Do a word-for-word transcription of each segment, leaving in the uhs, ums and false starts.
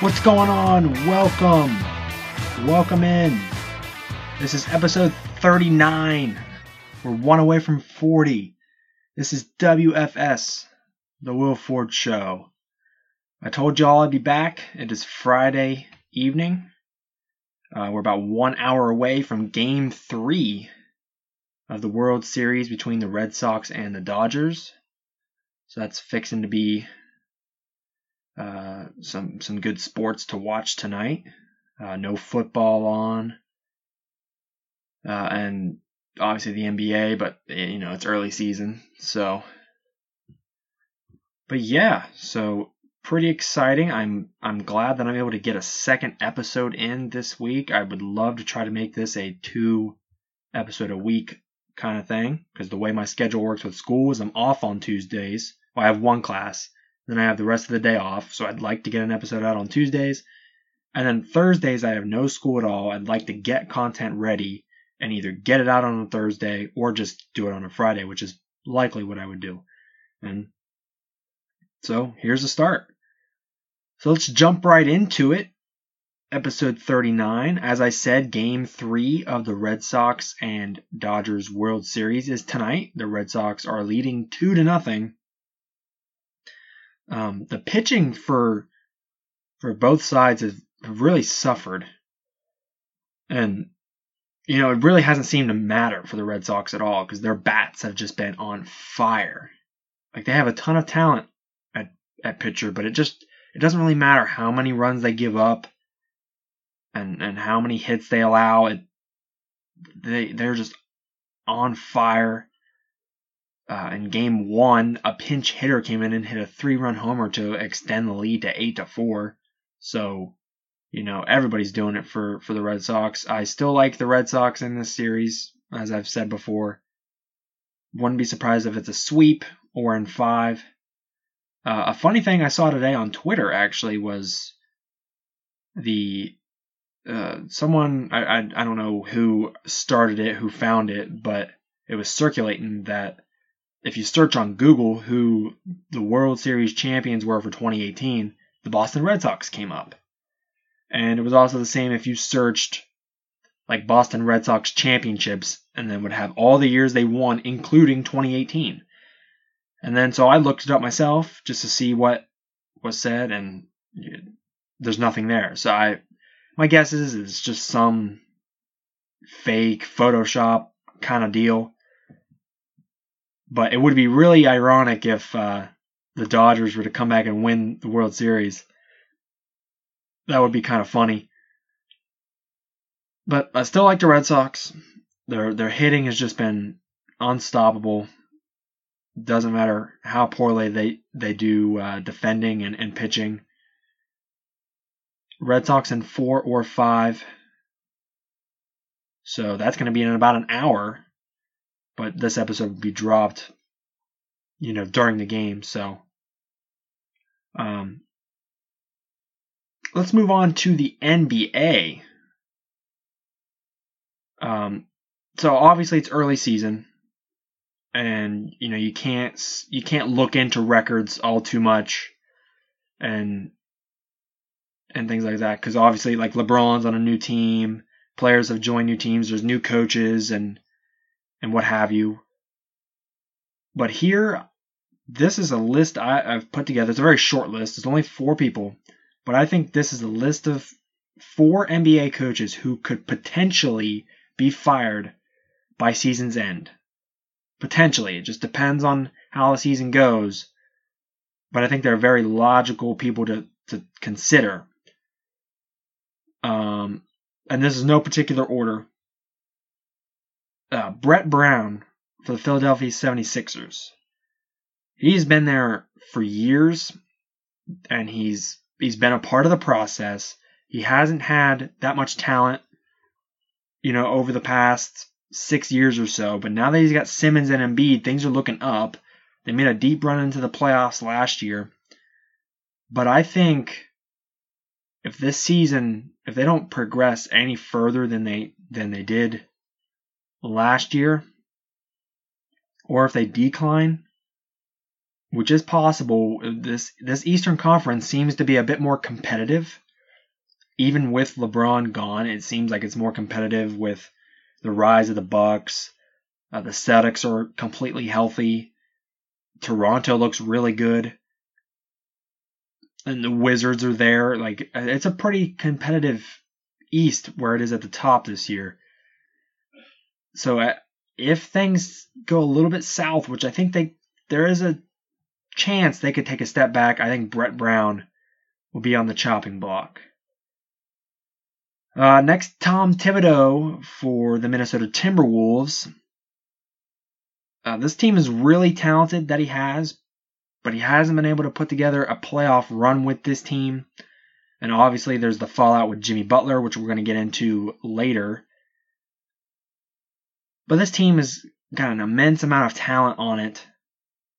What's going on? Welcome. Welcome in. This is episode thirty-nine. We're one away from forty. This is W F S, the Will Ford Show. I told y'all I'd be back. It is Friday evening. Uh, we're about one hour away from game three of the World Series between the Red Sox and the Dodgers. So that's fixing to be Uh, some some good sports to watch tonight. Uh, no football on, uh, and obviously the N B A. But you know it's early season, so. But yeah, so pretty exciting. I'm I'm glad that I'm able to get a second episode in this week. I would love to try to make this a two episode a week kind of thing, because the way my schedule works with school is I'm off on Tuesdays. Well, I have one class. Then I have the rest of the day off, so I'd like to get an episode out on Tuesdays. And then Thursdays, I have no school at all. I'd like to get content ready and either get it out on a Thursday or just do it on a Friday, which is likely what I would do. And so here's the start. So let's jump right into it. Episode thirty-nine. As I said, game three of the Red Sox and Dodgers World Series is tonight. The Red Sox are leading two to nothing. Um, the pitching for for both sides has really suffered. And, you know, it really hasn't seemed to matter for the Red Sox at all because their bats have just been on fire. Like, they have a ton of talent at, at pitcher, but it just it doesn't really matter how many runs they give up and, and how many hits they allow. It, they, they're just on fire. Uh, in game one, a pinch hitter came in and hit a three-run homer to extend the lead to eight to four. So, you know, everybody's doing it for, for the Red Sox. I still like the Red Sox in this series, as I've said before. Wouldn't be surprised if it's a sweep or in five. Uh, a funny thing I saw today on Twitter actually was the uh, someone I, I I don't know who started it, who found it, but it was circulating that. If you search on Google who the World Series champions were for twenty eighteen, the Boston Red Sox came up. And it was also the same if you searched like Boston Red Sox championships and then would have all the years they won, including twenty eighteen. And then so I looked it up myself just to see what was said, and there's nothing there. So I, my guess is it's just some fake Photoshop kind of deal. But it would be really ironic if uh, the Dodgers were to come back and win the World Series. That would be kind of funny. But I still like the Red Sox. Their their hitting has just been unstoppable. Doesn't matter how poorly they, they do uh, defending and, and pitching. Red Sox in four or five. So that's going to be in about an hour. But this episode would be dropped, you know, during the game. So um, let's move on to the N B A. Um, so obviously it's early season, and you know you can't you can't look into records all too much, and and things like that, because obviously like LeBron's on a new team, players have joined new teams, there's new coaches, and. and what have you. But here, this is a list I, I've put together. It's a very short list. It's only four people. But I think this is a list of four N B A coaches who could potentially be fired by season's end. Potentially. It just depends on how the season goes. But I think they're very logical people to, to consider. Um, and this is no particular order. Uh, Brett Brown for the Philadelphia seventy-sixers. He's been there for years, and he's he's been a part of the process. He hasn't had that much talent, you know, over the past six years or so. But now that he's got Simmons and Embiid, things are looking up. They made a deep run into the playoffs last year. But I think if this season, if they don't progress any further than they than they did last year, or if they decline, which is possible, this this Eastern Conference seems to be a bit more competitive even with LeBron gone, it seems like it's more competitive with the rise of the Bucks. Uh, the Celtics are completely healthy. Toronto looks really good. And the Wizards are there. Like, it's a pretty competitive East where it is at the top this year. So uh, if things go a little bit south, which I think they there is a chance they could take a step back, I think Brett Brown will be on the chopping block. Uh, next, Tom Thibodeau for the Minnesota Timberwolves. Uh, this team is really talented that he has, but he hasn't been able to put together a playoff run with this team. And obviously there's the fallout with Jimmy Butler, which we're going to get into later. But this team has got an immense amount of talent on it.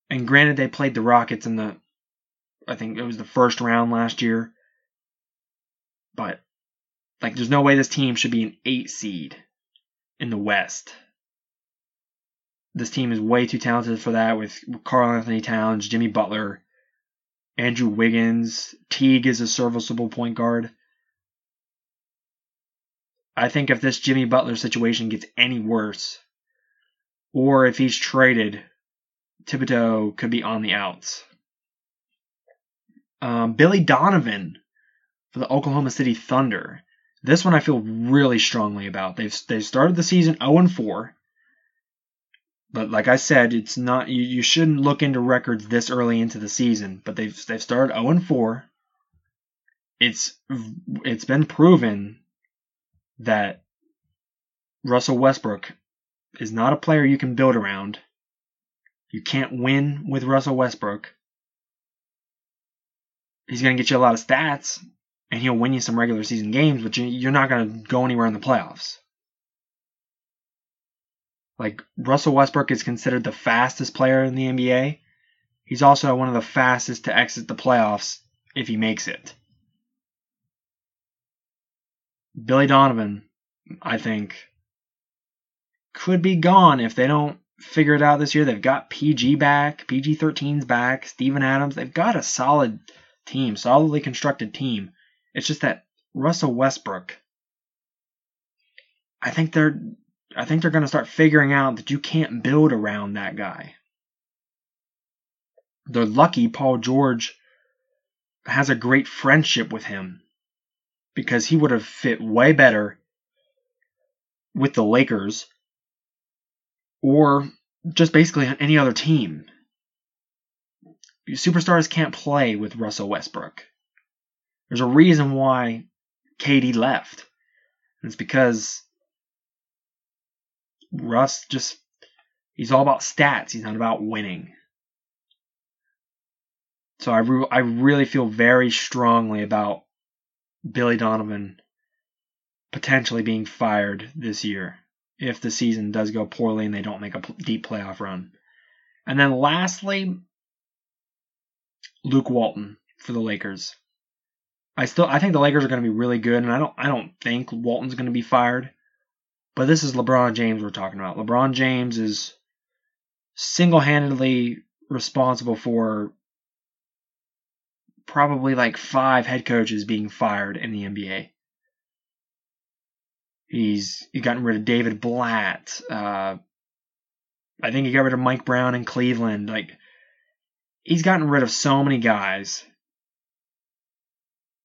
And granted, they played the Rockets in the, I think it was the first round last year. But, like, there's no way this team should be an eight seed in the West. This team is way too talented for that, with Carmelo Anthony Towns, Jimmy Butler, Andrew Wiggins. Teague is a serviceable point guard. I think if this Jimmy Butler situation gets any worse, or if he's traded, Thibodeau could be on the outs. Um, Billy Donovan for the Oklahoma City Thunder. This one I feel really strongly about. They've they've started the season oh and four. But like I said, it's not you, you shouldn't look into records this early into the season. But they've they've started oh and four. It's it's been proven that Russell Westbrook is not a player you can build around. You can't win with Russell Westbrook. He's going to get you a lot of stats, and he'll win you some regular season games, but you, you're not going to go anywhere in the playoffs. Like, Russell Westbrook is considered the fastest player in the N B A. He's also one of the fastest to exit the playoffs if he makes it. Billy Donovan, I think, could be gone if they don't figure it out this year. They've got P G back, P G thirteen's back, Steven Adams. They've got a solid team, solidly constructed team. It's just that Russell Westbrook, I think they're... I think they're going to start figuring out that you can't build around that guy. They're lucky Paul George has a great friendship with him, because he would have fit way better with the Lakers or just basically any other team. Superstars can't play with Russell Westbrook. There's a reason why K D left. It's because Russ just, he's all about stats. He's not about winning. So I, re- I really feel very strongly about Billy Donovan potentially being fired this year if the season does go poorly and they don't make a p- deep playoff run. And then lastly, Luke Walton for the Lakers. I still I think the Lakers are going to be really good, and I don't I don't think Walton's going to be fired. But this is LeBron James we're talking about. LeBron James is single-handedly responsible for probably like five head coaches being fired in the N B A. He's he's gotten rid of David Blatt. Uh, I think he got rid of Mike Brown in Cleveland. Like, he's gotten rid of so many guys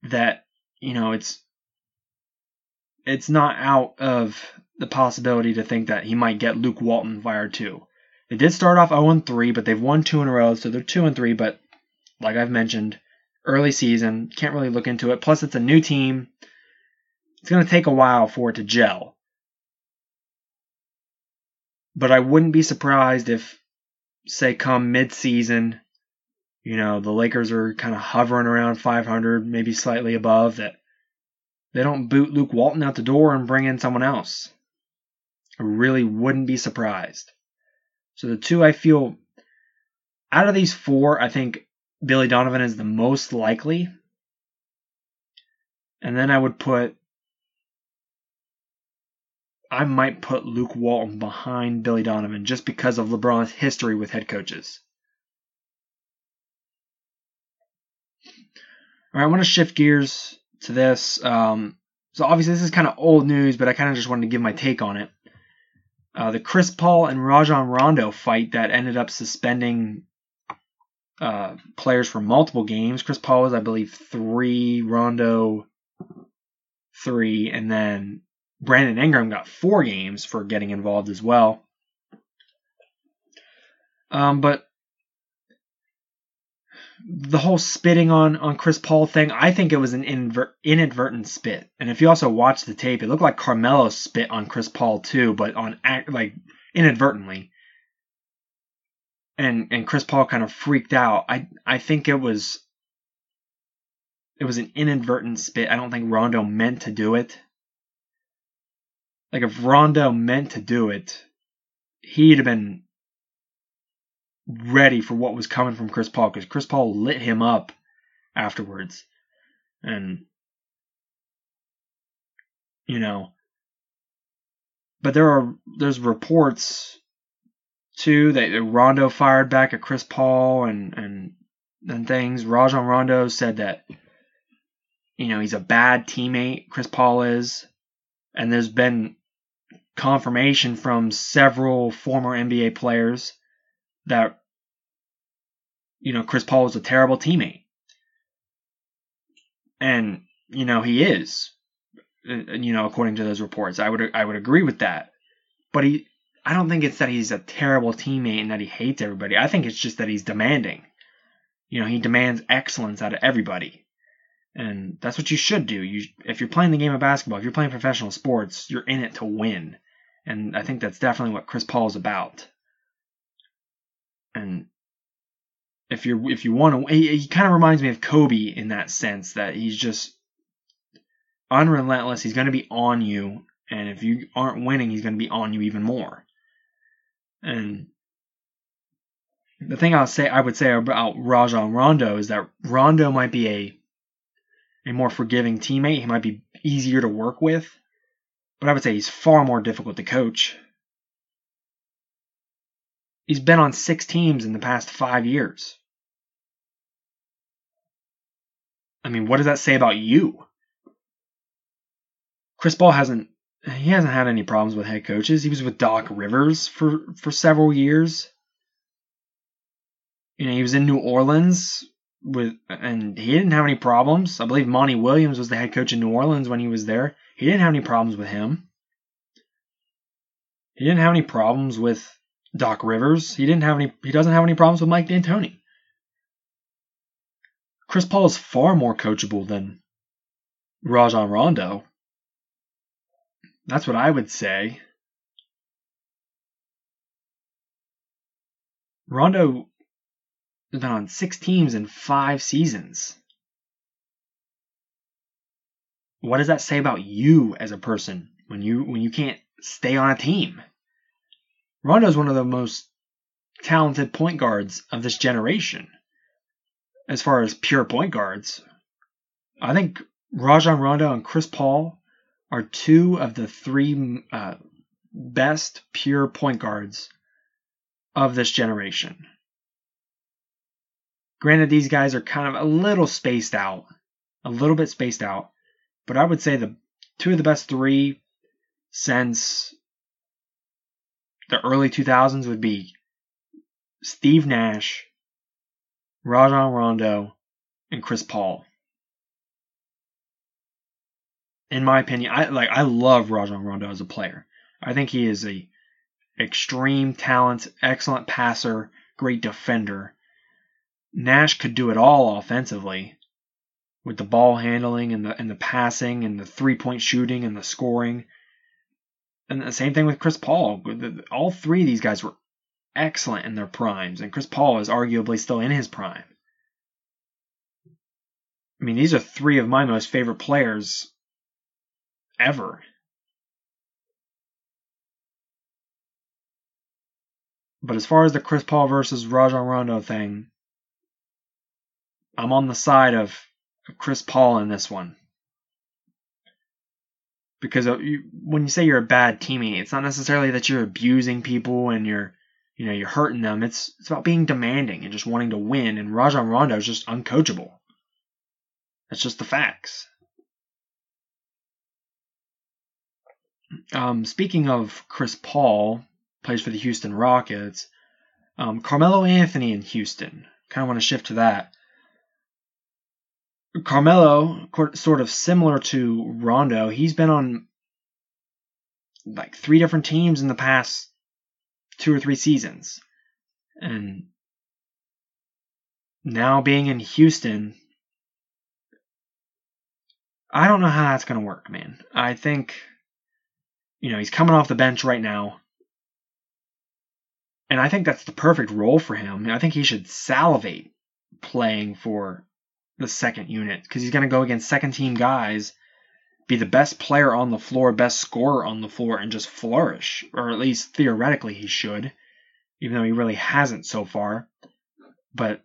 that, you know, it's it's not out of the possibility to think that he might get Luke Walton fired too. They did start off oh and three, but they've won two in a row, so they're two and three, but like I've mentioned, early season, can't really look into it. Plus, it's a new team. It's going to take a while for it to gel. But I wouldn't be surprised if, say, come mid-season, you know, the Lakers are kind of hovering around five hundred, maybe slightly above, that they don't boot Luke Walton out the door and bring in someone else. I really wouldn't be surprised. So the two I feel, out of these four, I think Billy Donovan is the most likely. And then I would put, I might put Luke Walton behind Billy Donovan just because of LeBron's history with head coaches. All right, I want to shift gears to this. Um, so obviously this is kind of old news, but I kind of just wanted to give my take on it. Uh, the Chris Paul and Rajon Rondo fight that ended up suspending uh, players for multiple games. Chris Paul was, I believe, three, Rondo three, and then Brandon Ingram got four games for getting involved as well. Um, but the whole spitting on, on Chris Paul thing, I think it was an inver- inadvertent spit. And if you also watch the tape, it looked like Carmelo spit on Chris Paul too, but on act, like inadvertently. And and Chris Paul kind of freaked out. I I think it was it was an inadvertent spit. I don't think Rondo meant to do it. Like if Rondo meant to do it, he'd have been ready for what was coming from Chris Paul, because Chris Paul lit him up afterwards. And, you know, but there are, there's reports too that Rondo fired back at Chris Paul and, and, and things. Rajon Rondo said that, you know, he's a bad teammate, Chris Paul is. And there's been confirmation from several former N B A players that, you know, Chris Paul was a terrible teammate. And, you know, he is, you know, according to those reports. I would I would agree with that. But he, I don't think it's that he's a terrible teammate and that he hates everybody. I think it's just that he's demanding. You know, he demands excellence out of everybody. And that's what you should do. You, if you're playing the game of basketball, if you're playing professional sports, you're in it to win. And I think that's definitely what Chris Paul is about. And if you if you want to, he, he kind of reminds me of Kobe in that sense, that he's just unrelentless. He's going to be on you, and if you aren't winning, he's going to be on you even more. And the thing I'll say I would say about Rajon Rondo is that Rondo might be a a more forgiving teammate. He might be easier to work with, but I would say he's far more difficult to coach. He's been on six teams in the past five years. I mean, what does that say about you? Chris Paul hasn't he hasn't had any problems with head coaches. He was with Doc Rivers for, for several years. You know, he was in New Orleans with and he didn't have any problems. I believe Monty Williams was the head coach in New Orleans when he was there. He didn't have any problems with him. He didn't have any problems with Doc Rivers. He didn't have any. He doesn't have any problems with Mike D'Antoni. Chris Paul is far more coachable than Rajon Rondo. That's what I would say. Rondo has been on six teams in five seasons. What does that say about you as a person when you when you can't stay on a team? Rondo's one of the most talented point guards of this generation, as far as pure point guards. I think Rajon Rondo and Chris Paul are two of the three uh, best pure point guards of this generation. Granted, these guys are kind of a little spaced out, a little bit spaced out, but I would say the two of the best three since the early two thousands would be Steve Nash, Rajon Rondo, and Chris Paul. In my opinion, I like I love Rajon Rondo as a player. I think he is a extreme talent, excellent passer, great defender. Nash could do it all offensively, with the ball handling and the and the passing and the three-point shooting and the scoring. And the same thing with Chris Paul. All three of these guys were excellent in their primes, and Chris Paul is arguably still in his prime. I mean, these are three of my most favorite players ever. But as far as the Chris Paul versus Rajon Rondo thing, I'm on the side of Chris Paul in this one. Because when you say you're a bad teammate, it's not necessarily that you're abusing people and you're, you know, you're hurting them. It's it's about being demanding and just wanting to win. And Rajon Rondo is just uncoachable. That's just the facts. Um, speaking of Chris Paul, plays for the Houston Rockets, um, Carmelo Anthony in Houston. Kind of want to shift to that. Carmelo, sort of similar to Rondo, he's been on like three different teams in the past two or three seasons. And now being in Houston, I don't know how that's going to work, man. I think, you know, he's coming off the bench right now. And I think that's the perfect role for him. I think he should salivate playing for the second unit, because he's going to go against second team guys, be the best player on the floor, best scorer on the floor, and just flourish. Or at least theoretically he should, even though he really hasn't so far. But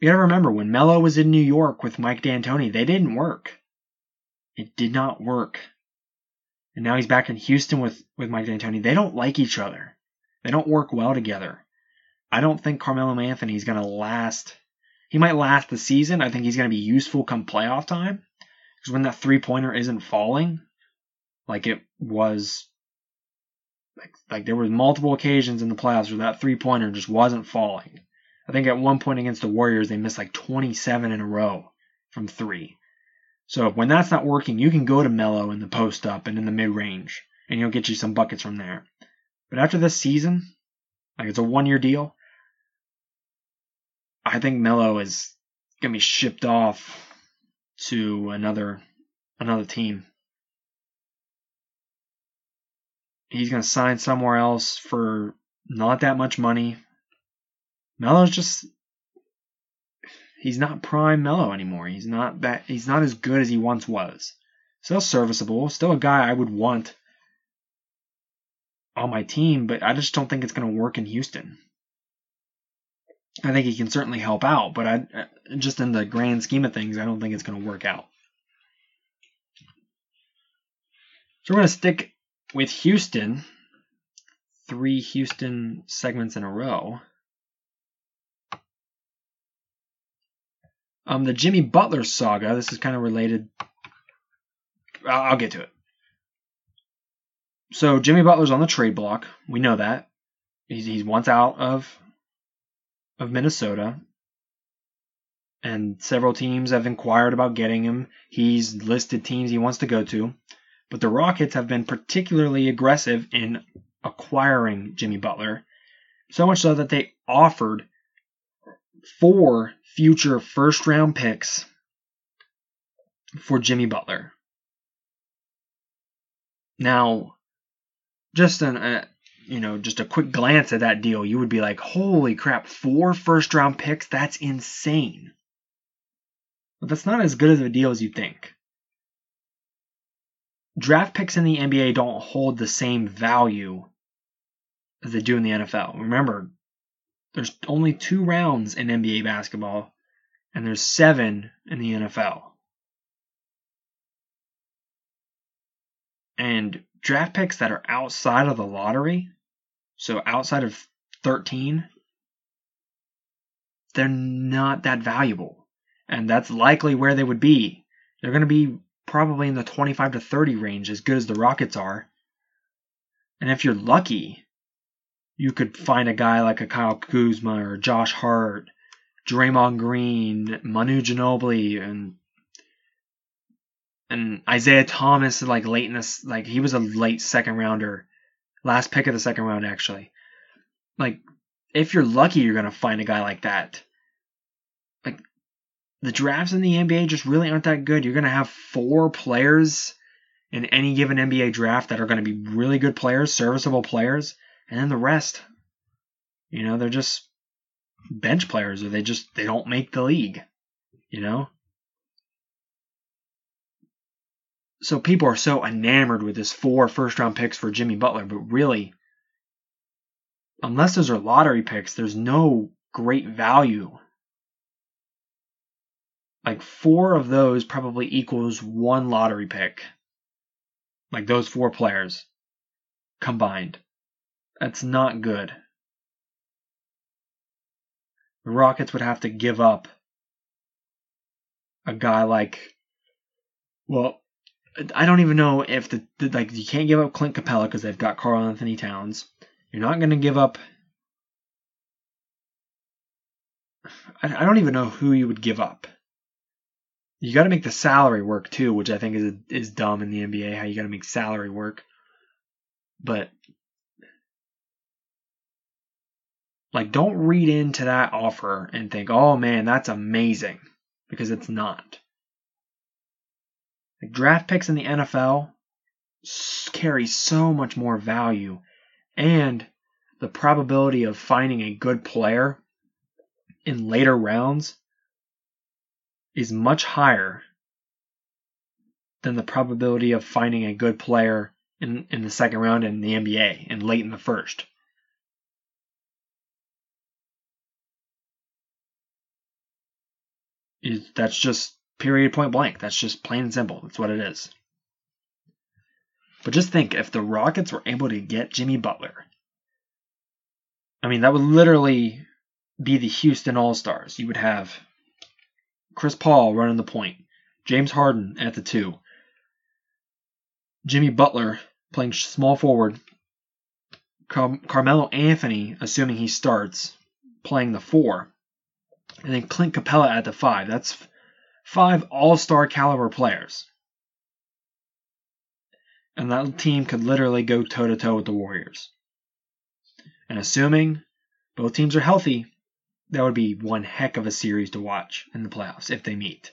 you got to remember, when Melo was in New York with Mike D'Antoni, they didn't work. It did not work. And now he's back in Houston with, with Mike D'Antoni. They don't like each other. They don't work well together. I don't think Carmelo Anthony is going to last. He might last the season. I think he's going to be useful come playoff time, because when that three-pointer isn't falling, like it was, like, like there were multiple occasions in the playoffs where that three-pointer just wasn't falling. I think at one point against the Warriors, they missed like twenty-seven in a row from three. So when that's not working, you can go to Melo in the post-up and in the mid-range, and he'll get you some buckets from there. But after this season, like it's a one-year deal, I think Melo is going to be shipped off to another another team. He's going to sign somewhere else for not that much money. Melo's just, he's not prime Melo anymore. He's not that, he's not as good as he once was. Still serviceable, still a guy I would want on my team, but I just don't think it's going to work in Houston. I think he can certainly help out, but I just in the grand scheme of things, I don't think it's going to work out. So we're going to stick with Houston. Three Houston segments in a row. Um, the Jimmy Butler saga, this is kind of related. I'll, I'll get to it. So Jimmy Butler's on the trade block. We know that. He's, he's once out of, of Minnesota. And several teams have inquired about getting him. He's listed teams he wants to go to. But the Rockets have been particularly aggressive in acquiring Jimmy Butler. So much so that they offered four future first-round picks for Jimmy Butler. Now, just an uh, you know, just a quick glance at that deal, you would be like, "Holy crap! Four first-round picks? That's insane!" But that's not as good of a deal as you think. Draft picks in the N B A don't hold the same value as they do in the N F L. Remember, there's only two rounds in N B A basketball, and there's seven in the N F L. And draft picks that are outside of the lottery, so outside of thirteen, they're not that valuable. And that's likely where they would be. They're going to be probably in the twenty-five to thirty range, as good as the Rockets are. And if you're lucky, you could find a guy like a Kyle Kuzma or Josh Hart, Draymond Green, Manu Ginobili, and and Isaiah Thomas, like late in this, like he was a late second rounder, last pick of the second round actually. Like if you're lucky, you're gonna find a guy like that. Like the drafts in the N B A just really aren't that good. You're gonna have four players in any given N B A draft that are gonna be really good players, serviceable players. And then the rest, you know, they're just bench players, or they just, they don't make the league, you know? So people are so enamored with this four first-round picks for Jimmy Butler, but really, unless those are lottery picks, there's no great value. Like four of those probably equals one lottery pick. Like those four players combined. That's not good. The Rockets would have to give up a guy like, well, I don't even know if the, the like you can't give up Clint Capella because they've got Carl Anthony Towns. You're not going to give up. I, I don't even know who you would give up. You got to make the salary work too, which I think is is dumb in the N B A. How you got to make salary work, but like don't read into that offer and think, oh man, that's amazing, because it's not. Like draft picks in the N F L carry so much more value, and the probability of finding a good player in later rounds is much higher than the probability of finding a good player in, in the second round in the N B A and late in the first. Is that's just period, point blank. That's just plain and simple. That's what it is. But just think, if the Rockets were able to get Jimmy Butler, I mean, that would literally be the Houston All-Stars. You would have Chris Paul running the point, James Harden at the two, Jimmy Butler playing small forward, Car- Carmelo Anthony, assuming he starts, playing the four, and then Clint Capella at the five. That's five all-star caliber players. And that team could literally go toe-to-toe with the Warriors. And assuming both teams are healthy, that would be one heck of a series to watch in the playoffs if they meet.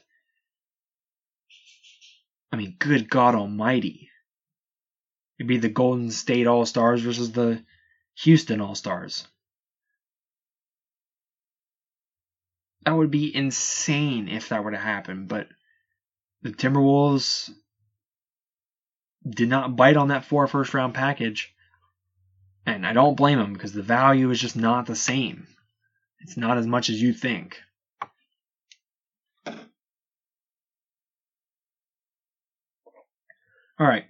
I mean, good God almighty. It'd be the Golden State All-Stars versus the Houston All-Stars. That would be insane if that were to happen, but the Timberwolves did not bite on that four first round package, and I don't blame them because the value is just not the same. It's not as much as you think. All right.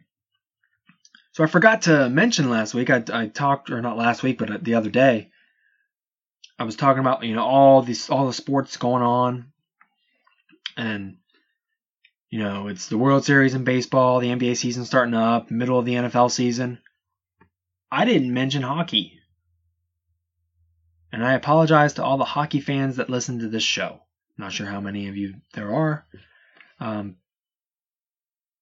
So I forgot to mention last week, I, I talked, or not last week, but the other day, I was talking about, you know, all these, all the sports going on, and, you know, it's the World Series in baseball, the N B A season starting up, middle of the N F L season. I didn't mention hockey. And I apologize to all the hockey fans that listen to this show. Not sure how many of you there are. Um,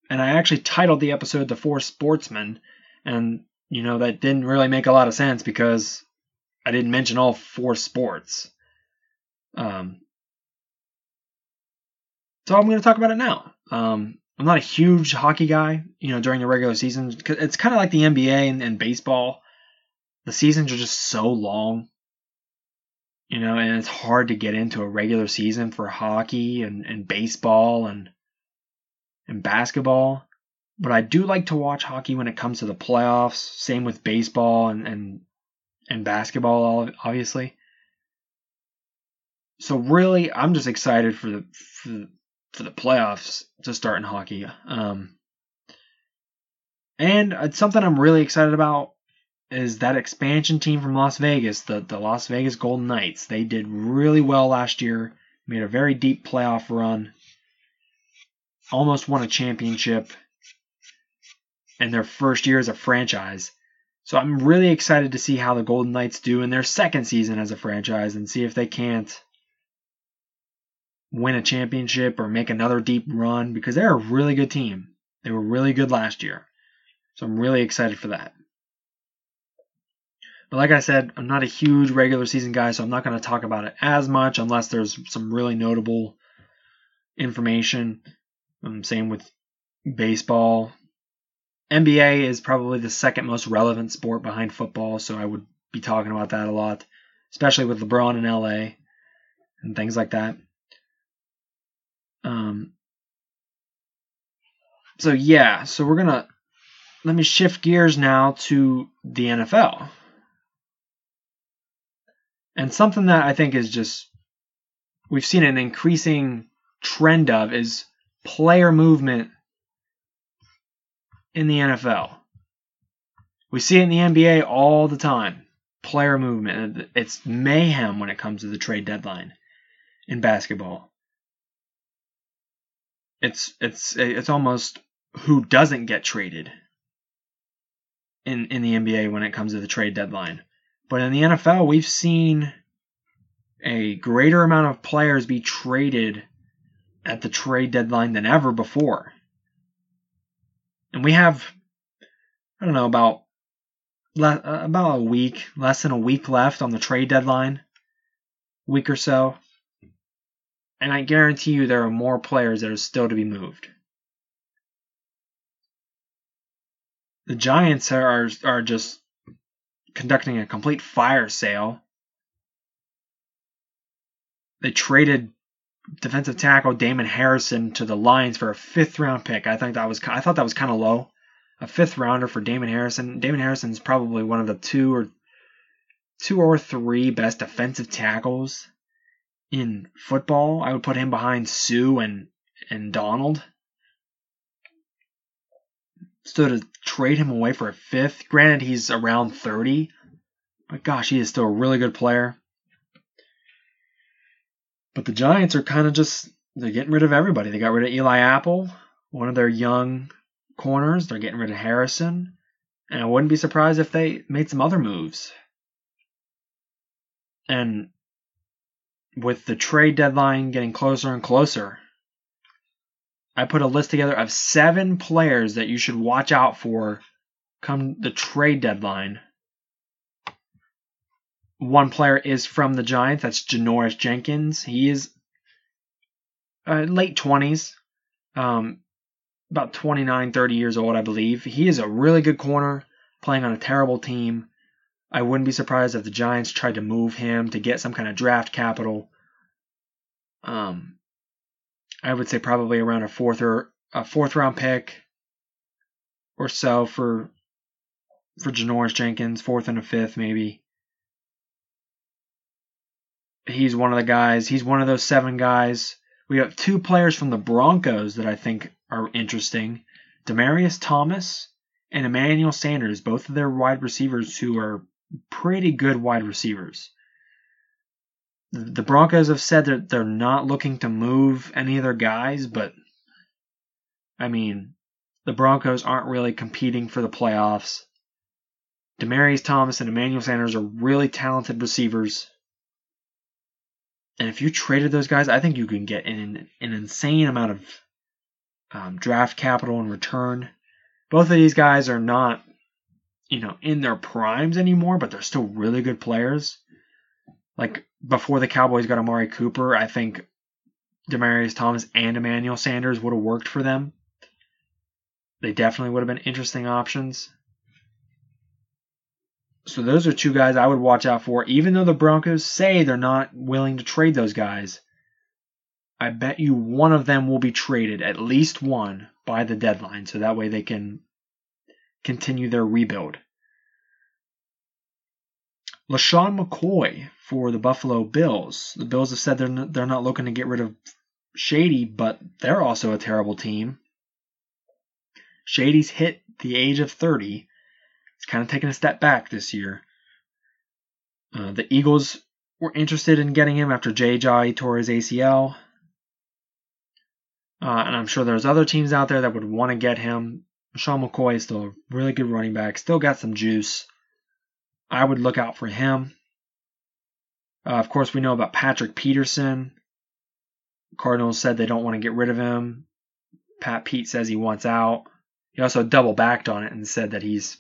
and I actually titled the episode The Four Sportsmen, and, you know, that didn't really make a lot of sense because I didn't mention all four sports. Um, so I'm going to talk about it now. Um, I'm not a huge hockey guy, you know, during the regular season. It's kind of like the N B A and, and baseball. The seasons are just so long, you know, and it's hard to get into a regular season for hockey and, and baseball and and basketball. But I do like to watch hockey when it comes to the playoffs. Same with baseball and, and And basketball, obviously. So really, I'm just excited for the for the, for the playoffs to start in hockey. Um, and it's something I'm really excited about is that expansion team from Las Vegas, the, the Las Vegas Golden Knights. They did really well last year, made a very deep playoff run, almost won a championship in their first year as a franchise. So I'm really excited to see how the Golden Knights do in their second season as a franchise and see if they can't win a championship or make another deep run because they're a really good team. They were really good last year. So I'm really excited for that. But like I said, I'm not a huge regular season guy, so I'm not going to talk about it as much unless there's some really notable information. Um, same with baseball. N B A is probably the second most relevant sport behind football, so I would be talking about that a lot, especially with LeBron in L A and things like that. Um. So yeah, so we're gonna let me shift gears now to the N F L, and something that I think is just we've seen an increasing trend of is player movement. In the N F L, we see it in the N B A all the time. Player movement. It's mayhem when it comes to the trade deadline in basketball. It's it's it's almost who doesn't get traded in in the N B A when it comes to the trade deadline. But in the N F L, we've seen a greater amount of players be traded at the trade deadline than ever before. And we have, I don't know, about le- about a week, less than a week left on the trade deadline, week or so. And I guarantee you there are more players that are still to be moved. The Giants are are just conducting a complete fire sale. They traded defensive tackle Damon Harrison to the Lions for a fifth round pick. I think that was I thought that was kind of low, a fifth rounder for Damon Harrison. Damon Harrison is probably one of the two or two or three best defensive tackles in football. I would put him behind Sue and and Donald. So to trade him away for a fifth, granted he's around thirty, but gosh, he is still a really good player. But the Giants are kind of just, they're getting rid of everybody. They got rid of Eli Apple, one of their young corners. They're getting rid of Harrison. And I wouldn't be surprised if they made some other moves. And with the trade deadline getting closer and closer, I put a list together of seven players that you should watch out for come the trade deadline. One player is from the Giants. That's Janoris Jenkins. He is uh, late twenties, um, about twenty-nine, thirty years old, I believe. He is a really good corner playing on a terrible team. I wouldn't be surprised if the Giants tried to move him to get some kind of draft capital. Um, I would say probably around a fourth or a fourth round pick or so for for Janoris Jenkins, fourth and a fifth maybe. He's one of the guys. He's one of those seven guys. We have two players from the Broncos that I think are interesting. DeMaryius Thomas and Emmanuel Sanders, both of their wide receivers who are pretty good wide receivers. The Broncos have said that they're not looking to move any of their guys, but, I mean, the Broncos aren't really competing for the playoffs. DeMaryius Thomas and Emmanuel Sanders are really talented receivers. And if you traded those guys, I think you can get an, an insane amount of um, draft capital in return. Both of these guys are not, you know, in their primes anymore, but they're still really good players. Like, before the Cowboys got Amari Cooper, I think Demaryius Thomas and Emmanuel Sanders would have worked for them. They definitely would have been interesting options. So those are two guys I would watch out for. Even though the Broncos say they're not willing to trade those guys, I bet you one of them will be traded, at least one, by the deadline. So that way they can continue their rebuild. LaShawn McCoy for the Buffalo Bills. The Bills have said they're not, they're not looking to get rid of Shady, but they're also a terrible team. Shady's hit the age of thirty. It's kind of taken a step back this year. Uh, the Eagles were interested in getting him after Jay Jay tore his A C L. Uh, and I'm sure there's other teams out there that would want to get him. LaShawn McCoy is still a really good running back. Still got some juice. I would look out for him. Uh, of course, we know about Patrick Peterson. Cardinals said they don't want to get rid of him. Pat Pete says he wants out. He also double backed on it and said that he's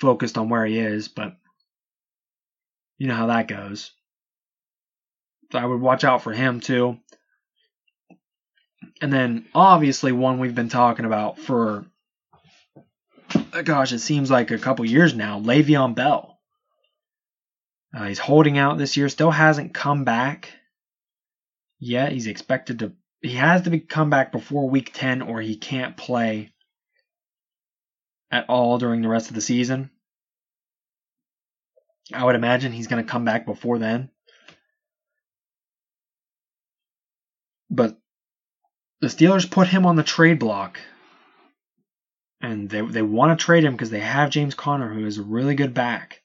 focused on where he is, but you know how that goes. So I would watch out for him too. And then obviously one we've been talking about for, gosh, it seems like a couple years now, Le'Veon Bell. Uh, he's holding out this year, still hasn't come back yet. He's expected to, he has to be come back before week ten or he can't play at all during the rest of the season. I would imagine he's going to come back before then. But the Steelers put him on the trade block. And they they want to trade him because they have James Conner, who is a really good back.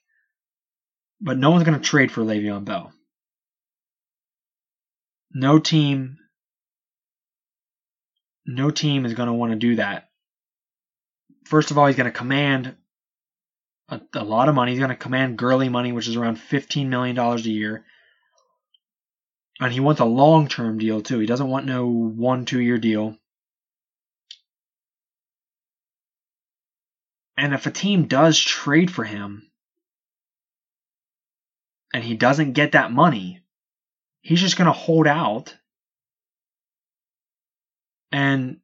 But no one's going to trade for Le'Veon Bell. No team, no team is going to want to do that first of all, he's going to command a, a lot of money. He's going to command Gurley money, which is around fifteen million dollars a year. And he wants a long-term deal, too. He doesn't want no one, two-year deal. And if a team does trade for him, and he doesn't get that money, he's just going to hold out. And,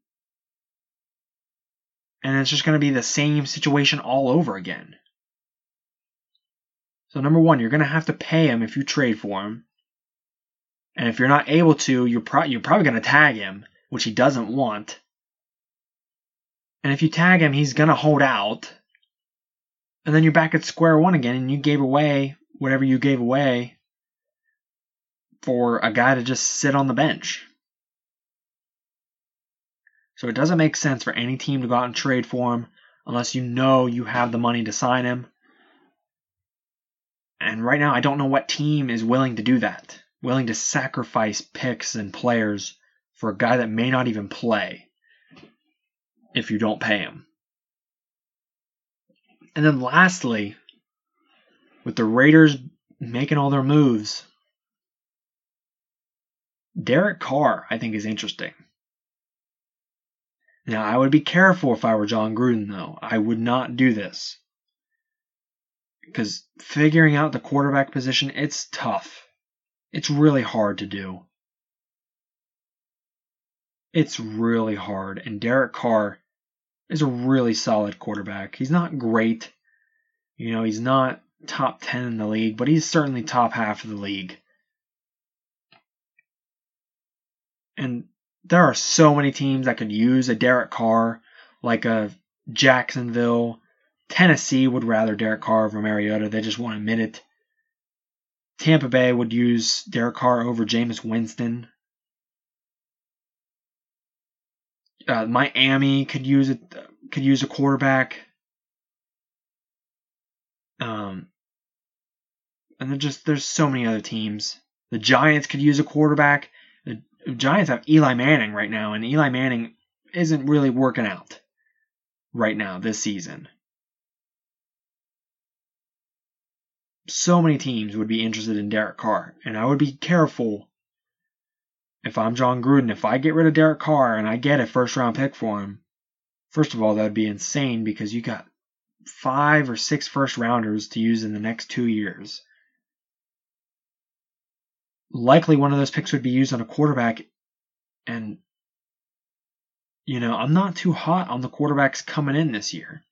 and it's just going to be the same situation all over again. So number one, you're going to have to pay him if you trade for him. And if you're not able to, you're, pro- you're probably going to tag him, which he doesn't want. And if you tag him, he's going to hold out. And then you're back at square one again, and you gave away whatever you gave away for a guy to just sit on the bench. So it doesn't make sense for any team to go out and trade for him unless you know you have the money to sign him. And right now, I don't know what team is willing to do that. Willing to sacrifice picks and players for a guy that may not even play if you don't pay him. And then lastly, with the Raiders making all their moves, Derek Carr, I think, is interesting. Now, I would be careful if I were John Gruden, though. I would not do this. Because figuring out the quarterback position, it's tough. It's really hard to do. It's really hard. And Derek Carr is a really solid quarterback. He's not great. You know, he's not top ten in the league, but he's certainly top half of the league. And there are so many teams that could use a Derek Carr, like a Jacksonville. Tennessee would rather Derek Carr over Mariota. They just won't admit it. Tampa Bay would use Derek Carr over Jameis Winston. Uh, Miami could use a could use a quarterback. Um, and there's just there's so many other teams. The Giants could use a quarterback. The Giants have Eli Manning right now, and Eli Manning isn't really working out right now this season. So many teams would be interested in Derek Carr, and I would be careful if I'm John Gruden. If I get rid of Derek Carr and I get a first-round pick for him, first of all, that would be insane because you got five or six first-rounders to use in the next two years. Likely one of those picks would be used on a quarterback, and, you know, I'm not too hot on the quarterbacks coming in this year.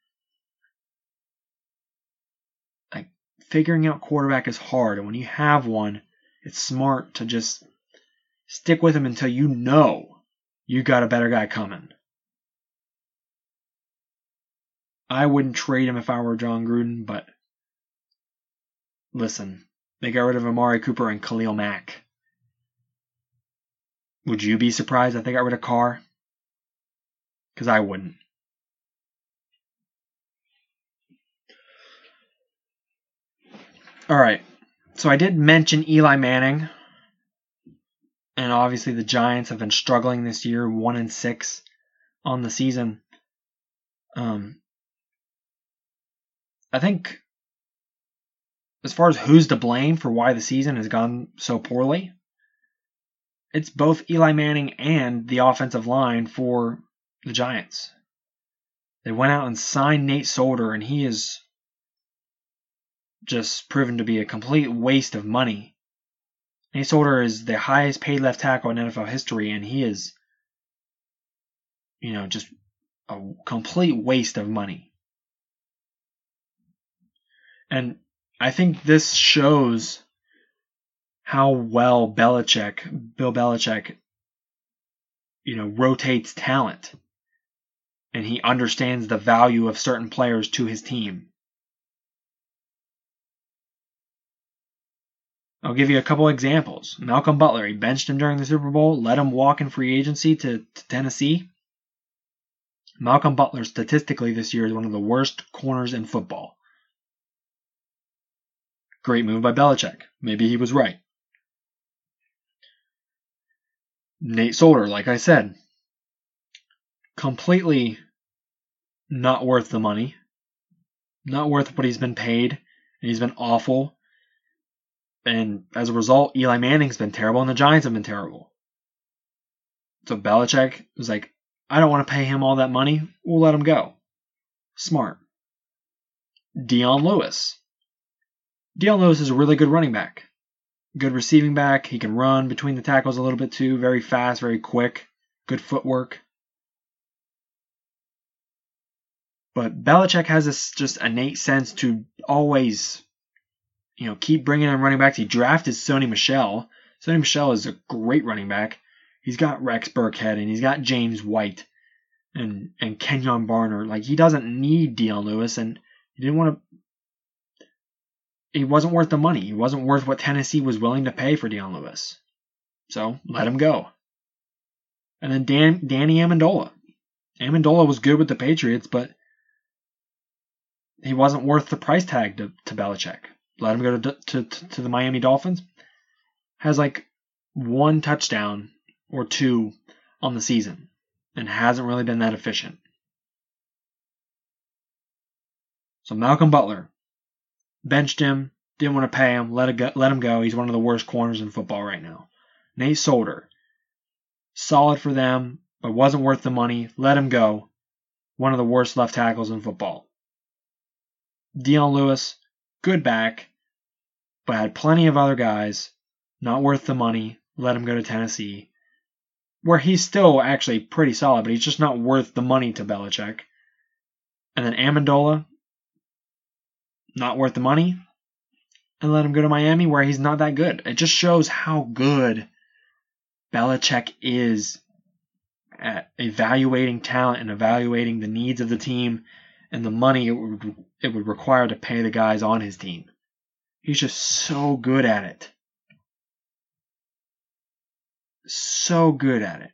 Figuring out quarterback is hard, and when you have one, it's smart to just stick with him until you know you got a better guy coming. I wouldn't trade him if I were John Gruden, but listen, they got rid of Amari Cooper and Khalil Mack. Would you be surprised if they got rid of Carr? Because I wouldn't. All right, so I did mention Eli Manning, and obviously the Giants have been struggling this year, one and six on the season. Um, I think as far as who's to blame for why the season has gone so poorly, it's both Eli Manning and the offensive line for the Giants. They went out and signed Nate Solder, and he is just proven to be a complete waste of money. Nate Solder is the highest paid left tackle in N F L history, and he is, you know, just a complete waste of money. And I think this shows how well Belichick, Bill Belichick, you know, rotates talent, and he understands the value of certain players to his team. I'll give you a couple examples. Malcolm Butler, he benched him during the Super Bowl, let him walk in free agency to, to Tennessee. Malcolm Butler, statistically this year, is one of the worst corners in football. Great move by Belichick. Maybe he was right. Nate Solder, like I said, completely not worth the money, not worth what he's been paid, and he's been awful. And as a result, Eli Manning's been terrible, and the Giants have been terrible. So Belichick was like, I don't want to pay him all that money. We'll let him go. Smart. Dion Lewis. Dion Lewis is a really good running back. Good receiving back. He can run between the tackles a little bit too. Very fast, very quick. Good footwork. But Belichick has this just innate sense to always, you know, keep bringing in running backs. He drafted Sony Michel. Sony Michel is a great running back. He's got Rex Burkhead, and he's got James White and, and Kenyon Barner. Like, he doesn't need Dion Lewis, and he didn't want to... He wasn't worth the money. He wasn't worth what Tennessee was willing to pay for Dion Lewis. So, let him go. And then Dan, Danny Amendola. Amendola was good with the Patriots, but he wasn't worth the price tag to, to Belichick. Let him go to, to to the Miami Dolphins. Has like one touchdown or two on the season and hasn't really been that efficient. So Malcolm Butler. Benched him. Didn't want to pay him. Let, it go, let him go. He's one of the worst corners in football right now. Nate Solder. Solid for them, but wasn't worth the money. Let him go. One of the worst left tackles in football. Dion Lewis. Good back, but had plenty of other guys, not worth the money, let him go to Tennessee, where he's still actually pretty solid, but he's just not worth the money to Belichick. And then Amendola, not worth the money, and let him go to Miami, where he's not that good. It just shows how good Belichick is at evaluating talent and evaluating the needs of the team and the money it would, it would require to pay the guys on his team. He's just so good at it. So good at it.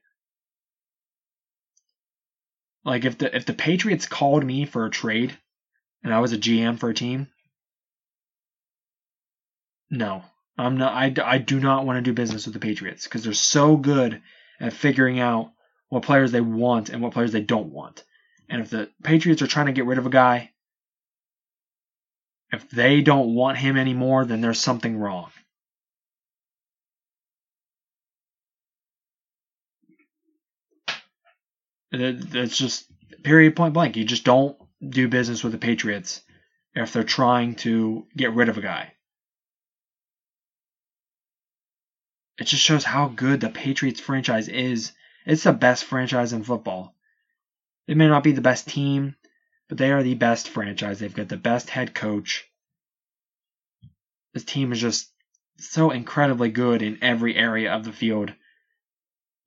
Like if the if the Patriots called me for a trade and I was a G M for a team, no. I'm not I, I do not want to do business with the Patriots because they're so good at figuring out what players they want and what players they don't want. And if the Patriots are trying to get rid of a guy, if they don't want him anymore, then there's something wrong. It's just period point blank. You just don't do business with the Patriots if they're trying to get rid of a guy. It just shows how good the Patriots franchise is. It's the best franchise in football. They may not be the best team, but they are the best franchise. They've got the best head coach. This team is just so incredibly good in every area of the field,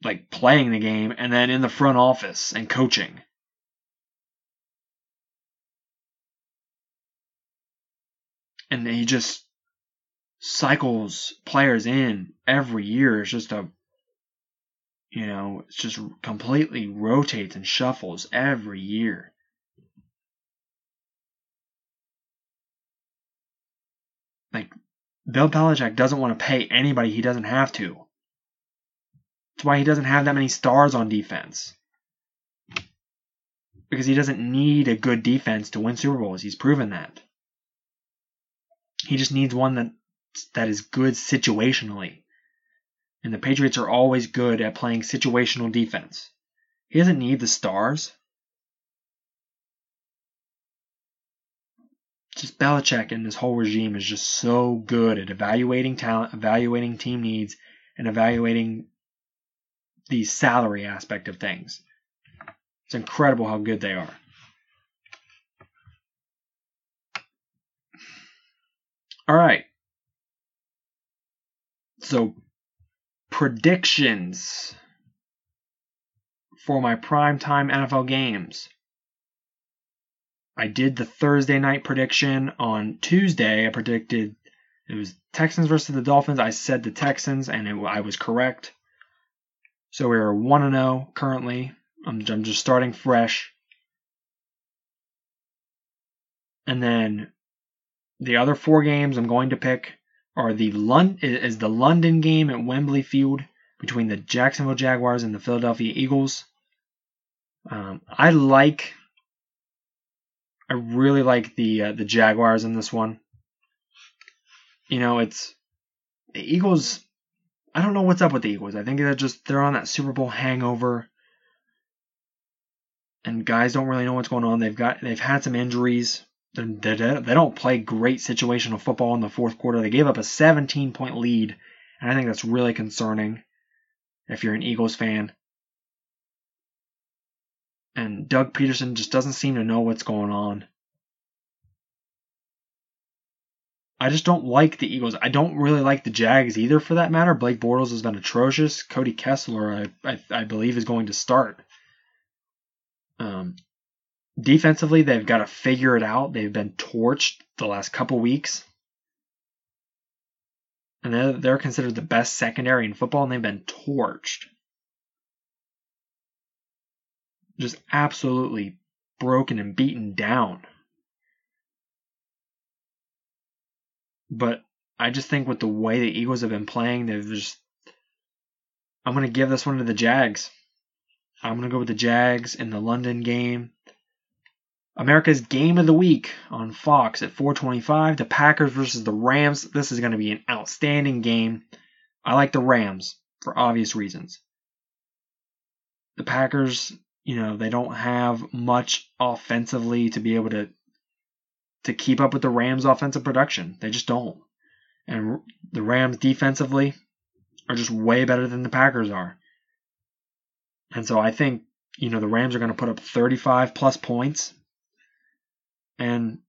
like playing the game and then in the front office and coaching. And he just cycles players in every year. It's just a You know, it's just completely rotates and shuffles every year. Like, Bill Belichick doesn't want to pay anybody he doesn't have to. That's why he doesn't have that many stars on defense. Because he doesn't need a good defense to win Super Bowls. He's proven that. He just needs one that that is good situationally. And the Patriots are always good at playing situational defense. He doesn't need the stars. Just Belichick and this whole regime is just so good at evaluating talent, evaluating team needs, and evaluating the salary aspect of things. It's incredible how good they are. All right. So... predictions for my primetime N F L games. I did the Thursday night prediction on Tuesday. I predicted it was Texans versus the Dolphins. I said the Texans, and it, I was correct. So we are one and oh currently. I'm, I'm just starting fresh. And then the other four games I'm going to pick Are the Lon- is the London game at Wembley Field between the Jacksonville Jaguars and the Philadelphia Eagles. Um, I like I really like the uh, the Jaguars in this one. You know, it's the Eagles. I don't know what's up with the Eagles. I think they're just they're on that Super Bowl hangover, and guys don't really know what's going on. They've got they've had some injuries. They're, they're, they don't play great situational football in the fourth quarter. They gave up a seventeen-point lead, and I think that's really concerning if you're an Eagles fan. And Doug Peterson just doesn't seem to know what's going on. I just don't like the Eagles. I don't really like the Jags either, for that matter. Blake Bortles has been atrocious. Cody Kessler, I, I, I believe, is going to start. Um, defensively, they've got to figure it out. They've been torched the last couple weeks. And they're, they're considered the best secondary in football, and they've been torched. Just absolutely broken and beaten down. But I just think with the way the Eagles have been playing, they've just... I'm going to give this one to the Jags. I'm going to go with the Jags in the London game. America's Game of the Week on Fox at four twenty-five. The Packers versus the Rams. This is going to be an outstanding game. I like the Rams for obvious reasons. The Packers, you know, they don't have much offensively to be able to to keep up with the Rams' offensive production. They just don't. And the Rams defensively are just way better than the Packers are. And so I think, you know, the Rams are going to put up thirty-five plus points. And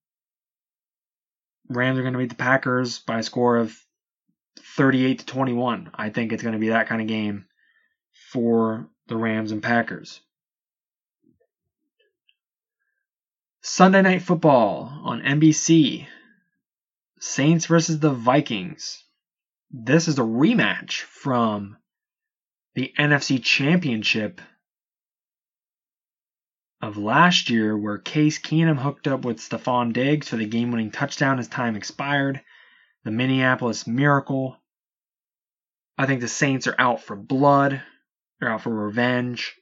Rams are going to beat the Packers by a score of thirty-eight to twenty-one. I think it's going to be that kind of game for the Rams and Packers. Sunday Night Football on N B C. Saints versus the Vikings. This is a rematch from the N F C Championship of last year, where Case Keenum hooked up with Stephon Diggs for the game-winning touchdown as time expired. The Minneapolis Miracle. I think the Saints are out for blood. They're out for revenge.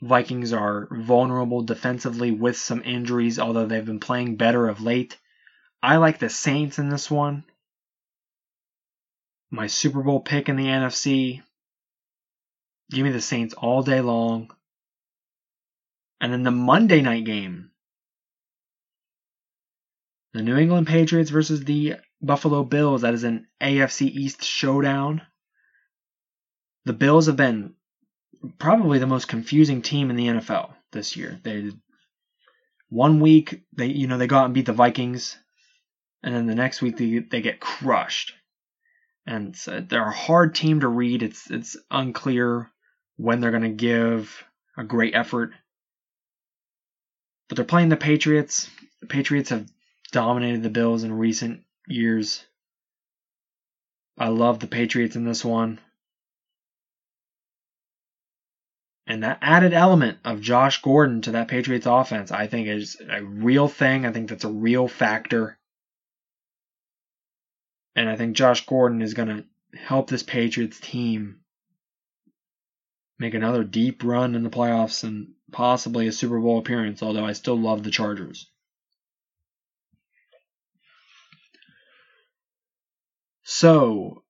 Vikings are vulnerable defensively with some injuries, although they've been playing better of late. I like the Saints in this one. My Super Bowl pick in the N F C. Give me the Saints all day long. And then the Monday night game. The New England Patriots versus the Buffalo Bills. That is an A F C East showdown. The Bills have been probably the most confusing team in the N F L this year. They one week they you know they go out and beat the Vikings, and then the next week they they get crushed. And so they're a hard team to read. It's it's unclear when they're going to give a great effort. But they're playing the Patriots. The Patriots have dominated the Bills in recent years. I love the Patriots in this one. And that added element of Josh Gordon to that Patriots offense, I think, is a real thing. I think that's a real factor. And I think Josh Gordon is going to help this Patriots team make another deep run in the playoffs and possibly a Super Bowl appearance, although I still love the Chargers. So,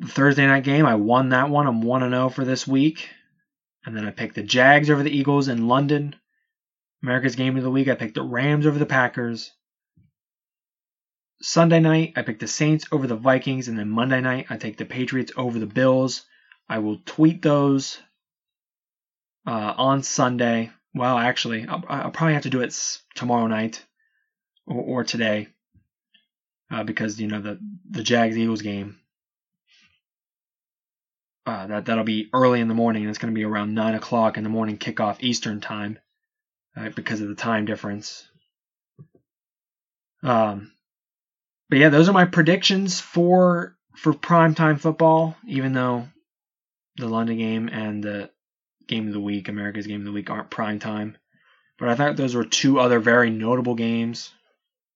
the Thursday night game, I won that one. I'm one and oh for this week. And then I picked the Jags over the Eagles in London. America's Game of the Week, I picked the Rams over the Packers. Sunday night, I picked the Saints over the Vikings. And then Monday night, I take the Patriots over the Bills. I will tweet those uh, on Sunday. Well, actually, I'll, I'll probably have to do it tomorrow night or, or today uh, because, you know, the, the Jags-Eagles game. Uh, that, that'll be early in the morning, and it's going to be around nine o'clock in the morning kickoff Eastern time uh, because of the time difference. Um, but yeah, those are my predictions for for primetime football, even though the London game and the Game of the Week, America's Game of the Week, aren't primetime. But I thought those were two other very notable games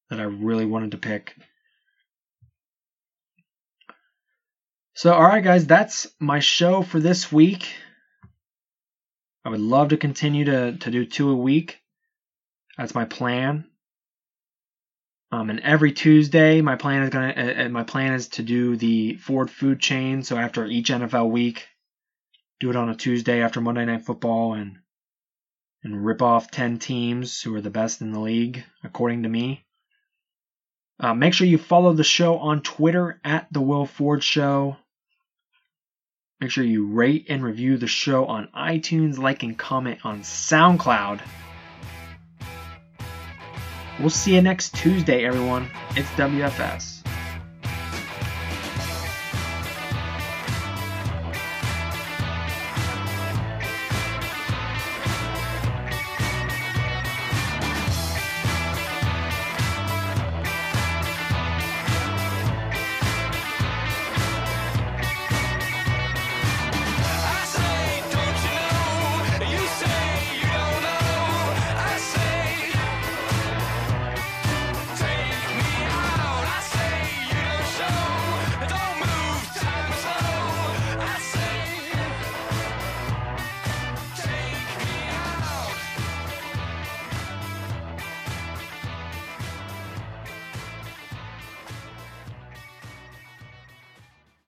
that I really wanted to pick. So, all right, guys, that's my show for this week. I would love to continue to, to do two a week. That's my plan. Um, and every Tuesday, my plan is gonna. Uh, my plan is to do the Ford food chain. So after each N F L week, do it on a Tuesday after Monday Night Football, and and rip off ten teams who are the best in the league, according to me. Uh, make sure you follow the show on Twitter at The Will Ford Show. Make sure you rate and review the show on iTunes, like and comment on SoundCloud. We'll see you next Tuesday, everyone. It's W F S.